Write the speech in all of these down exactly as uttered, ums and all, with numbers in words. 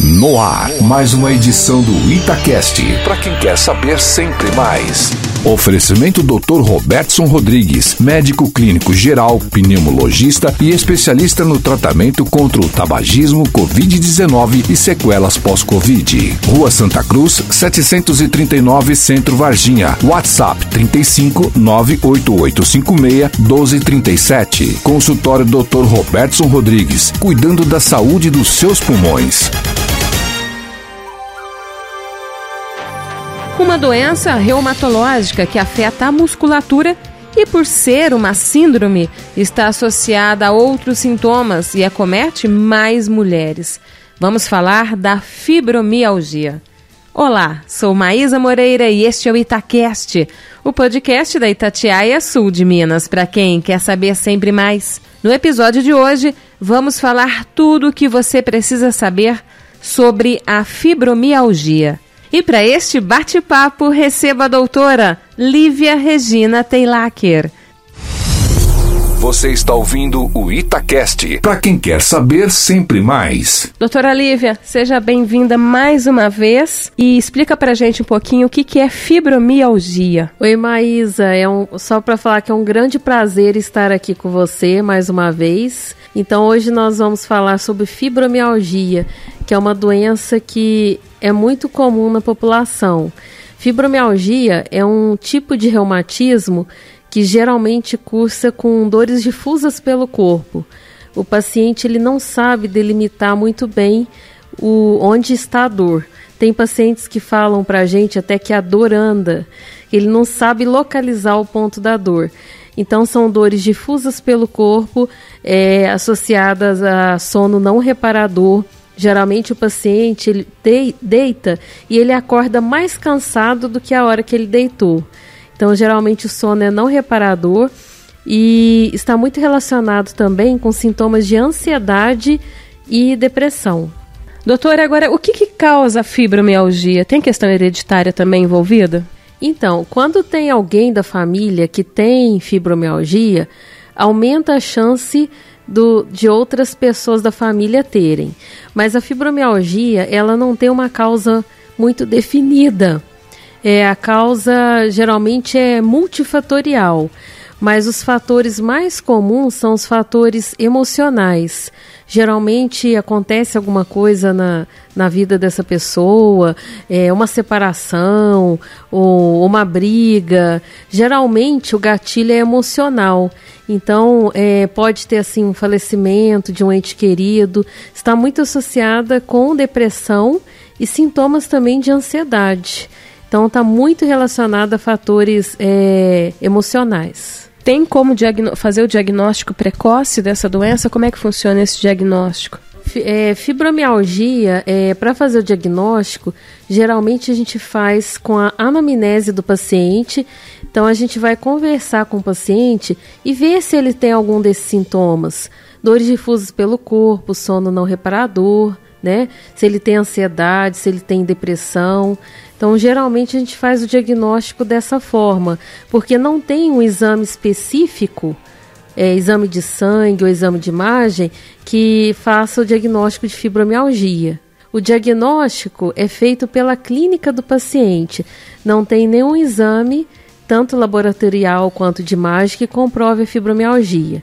No ar, mais uma edição do Itacast, para quem quer saber sempre mais. Oferecimento doutor Robertson Rodrigues, médico clínico geral, pneumologista e especialista no tratamento contra o tabagismo, covid dezenove e sequelas pós-Covid. Rua Santa Cruz, setecentos e trinta e nove, Centro, Varginha. WhatsApp trinta e cinco, nove oito oito cinco seis, um dois três sete. Consultório doutor Robertson Rodrigues, cuidando da saúde dos seus pulmões. Uma doença reumatológica que afeta a musculatura e, por ser uma síndrome, está associada a outros sintomas e acomete mais mulheres. Vamos falar da fibromialgia. Olá, sou Maísa Moreira e este é o Itacast, o podcast da Itatiaia Sul de Minas, para quem quer saber sempre mais. No episódio de hoje, vamos falar tudo o que você precisa saber sobre a fibromialgia. E para este bate-papo, recebo a doutora Lívia Regina Teilacker. Você está ouvindo o Itacast, para quem quer saber sempre mais. Doutora Lívia, seja bem-vinda mais uma vez e explica para a gente um pouquinho o que, que é fibromialgia. Oi, Maísa, é um, só para falar que é um grande prazer estar aqui com você mais uma vez. Então hoje nós vamos falar sobre fibromialgia, que é uma doença que é muito comum na população. Fibromialgia é um tipo de reumatismo que geralmente cursa com dores difusas pelo corpo. O paciente ele não sabe delimitar muito bem o, onde está a dor. Tem pacientes que falam para a gente até que a dor anda. Ele não sabe localizar o ponto da dor. Então são dores difusas pelo corpo, é, associadas a sono não reparador. Geralmente o paciente ele de, deita e ele acorda mais cansado do que a hora que ele deitou. Então, geralmente o sono é não reparador e está muito relacionado também com sintomas de ansiedade e depressão. Doutora, agora o que, que causa a fibromialgia? Tem questão hereditária também envolvida? Então, quando tem alguém da família que tem fibromialgia, aumenta a chance Do, de outras pessoas da família terem. Mas a fibromialgia, ela não tem uma causa muito definida. É, a causa geralmente é multifatorial, mas os fatores mais comuns são os fatores emocionais. Geralmente acontece alguma coisa na, na vida dessa pessoa, é, uma separação, ou uma briga. Geralmente o gatilho é emocional, então é, pode ter assim, um falecimento de um ente querido. Está muito associada com depressão e sintomas também de ansiedade. Então está muito relacionada a fatores é, emocionais. Tem como diagno- fazer o diagnóstico precoce dessa doença? Como é que funciona esse diagnóstico? F- é, fibromialgia, é, para fazer o diagnóstico, geralmente a gente faz com a anamnese do paciente. Então a gente vai conversar com o paciente e ver se ele tem algum desses sintomas. Dores difusas pelo corpo, sono não reparador, né? Se ele tem ansiedade, se ele tem depressão. Então, geralmente a gente faz o diagnóstico dessa forma, porque não tem um exame específico, é, exame de sangue ou exame de imagem, que faça o diagnóstico de fibromialgia. O diagnóstico é feito pela clínica do paciente, não tem nenhum exame, tanto laboratorial quanto de imagem, que comprove a fibromialgia.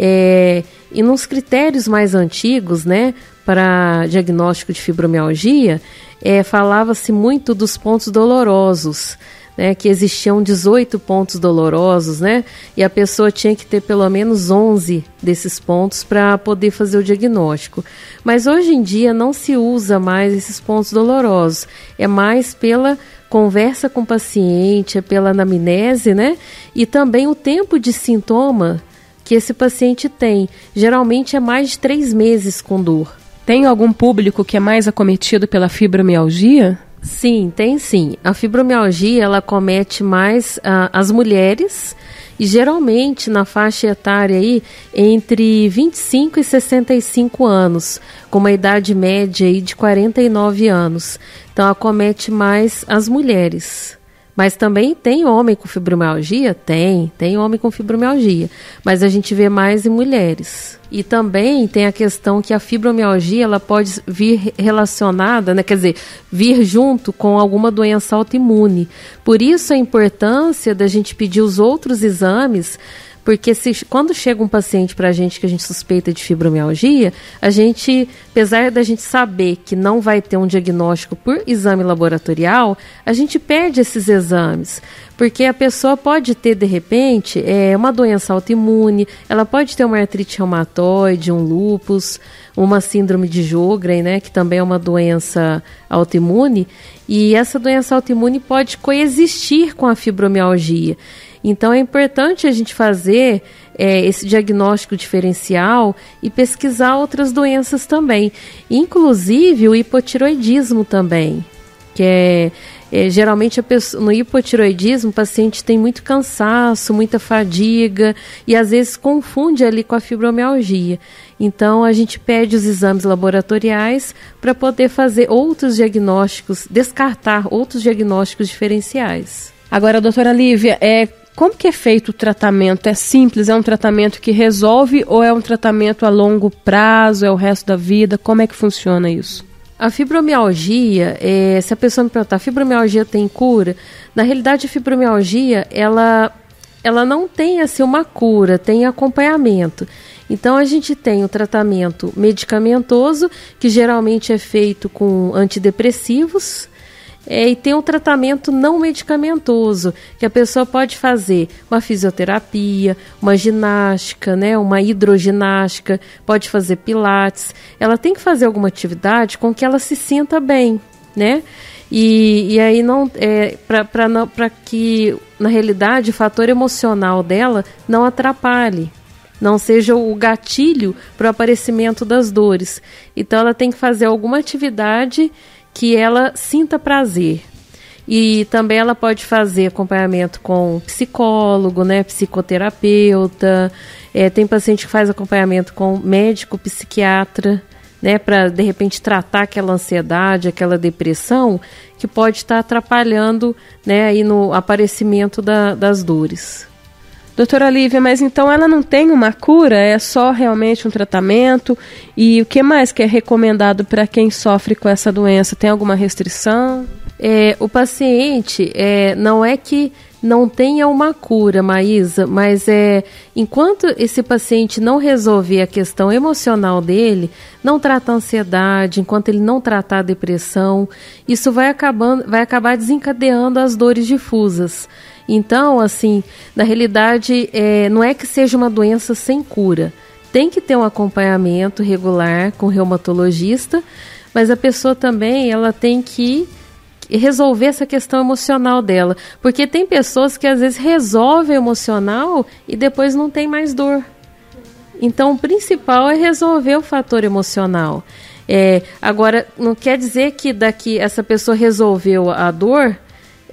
É, e nos critérios mais antigos, né, para diagnóstico de fibromialgia, é, falava-se muito dos pontos dolorosos, né, que existiam dezoito pontos dolorosos, né, e a pessoa tinha que ter pelo menos onze desses pontos para poder fazer o diagnóstico. Mas hoje em dia não se usa mais esses pontos dolorosos, é mais pela conversa com o paciente, é pela anamnese, né, e também o tempo de sintoma que esse paciente tem. Geralmente é mais de três meses com dor. Tem algum público que é mais acometido pela fibromialgia? Sim, tem sim. A fibromialgia, ela acomete mais ah, as mulheres e geralmente na faixa etária aí entre vinte e cinco e sessenta e cinco anos, com uma idade média aí de quarenta e nove anos. Então acomete mais as mulheres. Mas também tem homem com fibromialgia? Tem, tem homem com fibromialgia, mas a gente vê mais em mulheres. E também tem a questão que a fibromialgia ela pode vir relacionada, né, quer dizer, vir junto com alguma doença autoimune. Por isso a importância da gente pedir os outros exames, porque se, quando chega um paciente para a gente que a gente suspeita de fibromialgia, a gente, apesar da gente saber que não vai ter um diagnóstico por exame laboratorial, a gente perde esses exames, porque a pessoa pode ter, de repente, é, uma doença autoimune, ela pode ter uma artrite reumatoide, um lúpus, uma síndrome de Sjögren, né, que também é uma doença autoimune, e essa doença autoimune pode coexistir com a fibromialgia. Então, é importante a gente fazer é, esse diagnóstico diferencial e pesquisar outras doenças também. Inclusive, o hipotiroidismo também, que é, é geralmente a pessoa, no hipotiroidismo o paciente tem muito cansaço, muita fadiga e às vezes confunde ali com a fibromialgia. Então, a gente pede os exames laboratoriais para poder fazer outros diagnósticos, descartar outros diagnósticos diferenciais. Agora, doutora Lívia, é... como que é feito o tratamento? É simples? É um tratamento que resolve ou é um tratamento a longo prazo, é o resto da vida? Como é que funciona isso? A fibromialgia, é, se a pessoa me perguntar, fibromialgia tem cura? Na realidade, a fibromialgia, ela, ela não tem assim, uma cura, tem acompanhamento. Então, a gente tem o tratamento medicamentoso, que geralmente é feito com antidepressivos, É, e tem um tratamento não medicamentoso, que a pessoa pode fazer uma fisioterapia, uma ginástica, né, uma hidroginástica, pode fazer pilates. Ela tem que fazer alguma atividade com que ela se sinta bem, né? E, e aí, não, é, para que, na realidade, o fator emocional dela não atrapalhe, não seja o gatilho para o aparecimento das dores. Então, ela tem que fazer alguma atividade que ela sinta prazer. E também ela pode fazer acompanhamento com psicólogo, né, psicoterapeuta. É, tem paciente que faz acompanhamento com médico, psiquiatra, né, para de repente tratar aquela ansiedade, aquela depressão que pode estar atrapalhando, né, aí no aparecimento da, das dores. Doutora Lívia, mas então ela não tem uma cura? É só realmente um tratamento? E o que mais que é recomendado para quem sofre com essa doença? Tem alguma restrição? É, o paciente, é, não é que não tenha uma cura, Maísa, mas é, enquanto esse paciente não resolver a questão emocional dele, não tratar a ansiedade, enquanto ele não tratar a depressão, isso vai, acabando, vai acabar desencadeando as dores difusas. Então, assim, na realidade, é, não é que seja uma doença sem cura. Tem que ter um acompanhamento regular com o reumatologista, mas a pessoa também ela tem que resolver essa questão emocional dela. Porque tem pessoas que às vezes resolvem o emocional e depois não tem mais dor. Então, o principal é resolver o fator emocional. É, agora, não quer dizer que daqui essa pessoa resolveu a dor...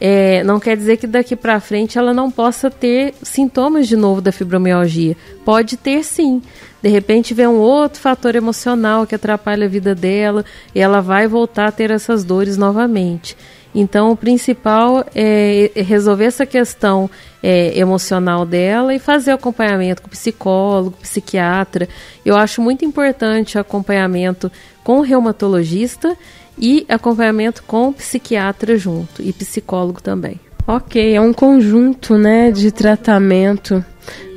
É, não quer dizer que daqui para frente ela não possa ter sintomas de novo da fibromialgia. Pode ter sim. De repente vem um outro fator emocional que atrapalha a vida dela e ela vai voltar a ter essas dores novamente. Então o principal é resolver essa questão é, emocional dela e fazer acompanhamento com psicólogo, psiquiatra. Eu acho muito importante o acompanhamento com o reumatologista e acompanhamento com psiquiatra junto e psicólogo também. Ok, é um conjunto, né, de tratamento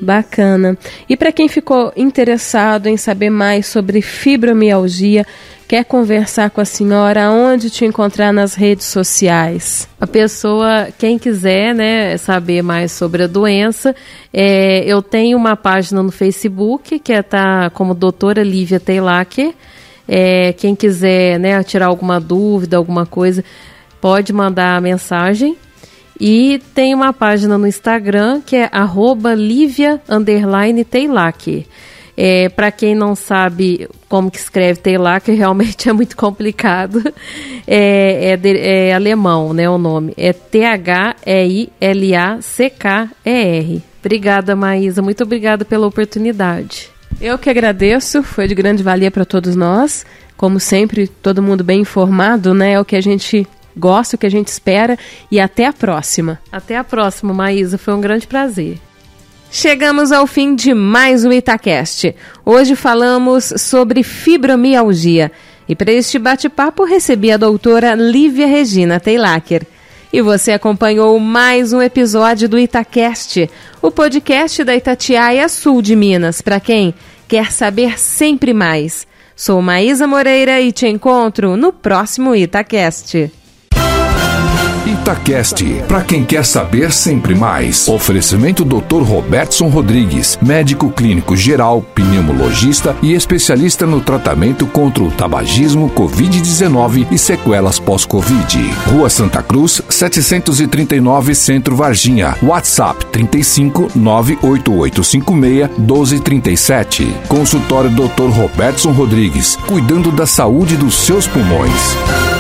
bacana. E para quem ficou interessado em saber mais sobre fibromialgia, quer conversar com a senhora, onde te encontrar nas redes sociais? A pessoa, quem quiser, né, saber mais sobre a doença, é, eu tenho uma página no Facebook que é tá como doutora Lívia Teilacker. É, quem quiser, né, tirar alguma dúvida, alguma coisa, pode mandar a mensagem. E tem uma página no Instagram que é arroba Lívia underline Teilacker. É, para quem não sabe como que escreve Teilacker, realmente é muito complicado. É, é, de, é alemão, né, o nome. É T H E I L A C K E R. Obrigada, Maísa. Muito obrigada pela oportunidade. Eu que agradeço, foi de grande valia para todos nós. Como sempre, todo mundo bem informado, né? É o que a gente gosta, o que a gente espera, e até a próxima. Até a próxima, Maísa, foi um grande prazer. Chegamos ao fim de mais um Itacast. Hoje falamos sobre fibromialgia e para este bate-papo recebi a doutora Lívia Regina Teilacker. E você acompanhou mais um episódio do Itacast, o podcast da Itatiaia Sul de Minas, para quem quer saber sempre mais. Sou Maísa Moreira e te encontro no próximo Itacast. Itacast, para quem quer saber sempre mais. Oferecimento doutor Robertson Rodrigues, médico clínico geral, pneumologista e especialista no tratamento contra o tabagismo, covid dezenove e sequelas pós-Covid. Rua Santa Cruz, setecentos e trinta e nove, Centro, Varginha. WhatsApp trinta e cinco, nove oito oito cinco seis, um dois três sete. Consultório doutor Robertson Rodrigues, cuidando da saúde dos seus pulmões.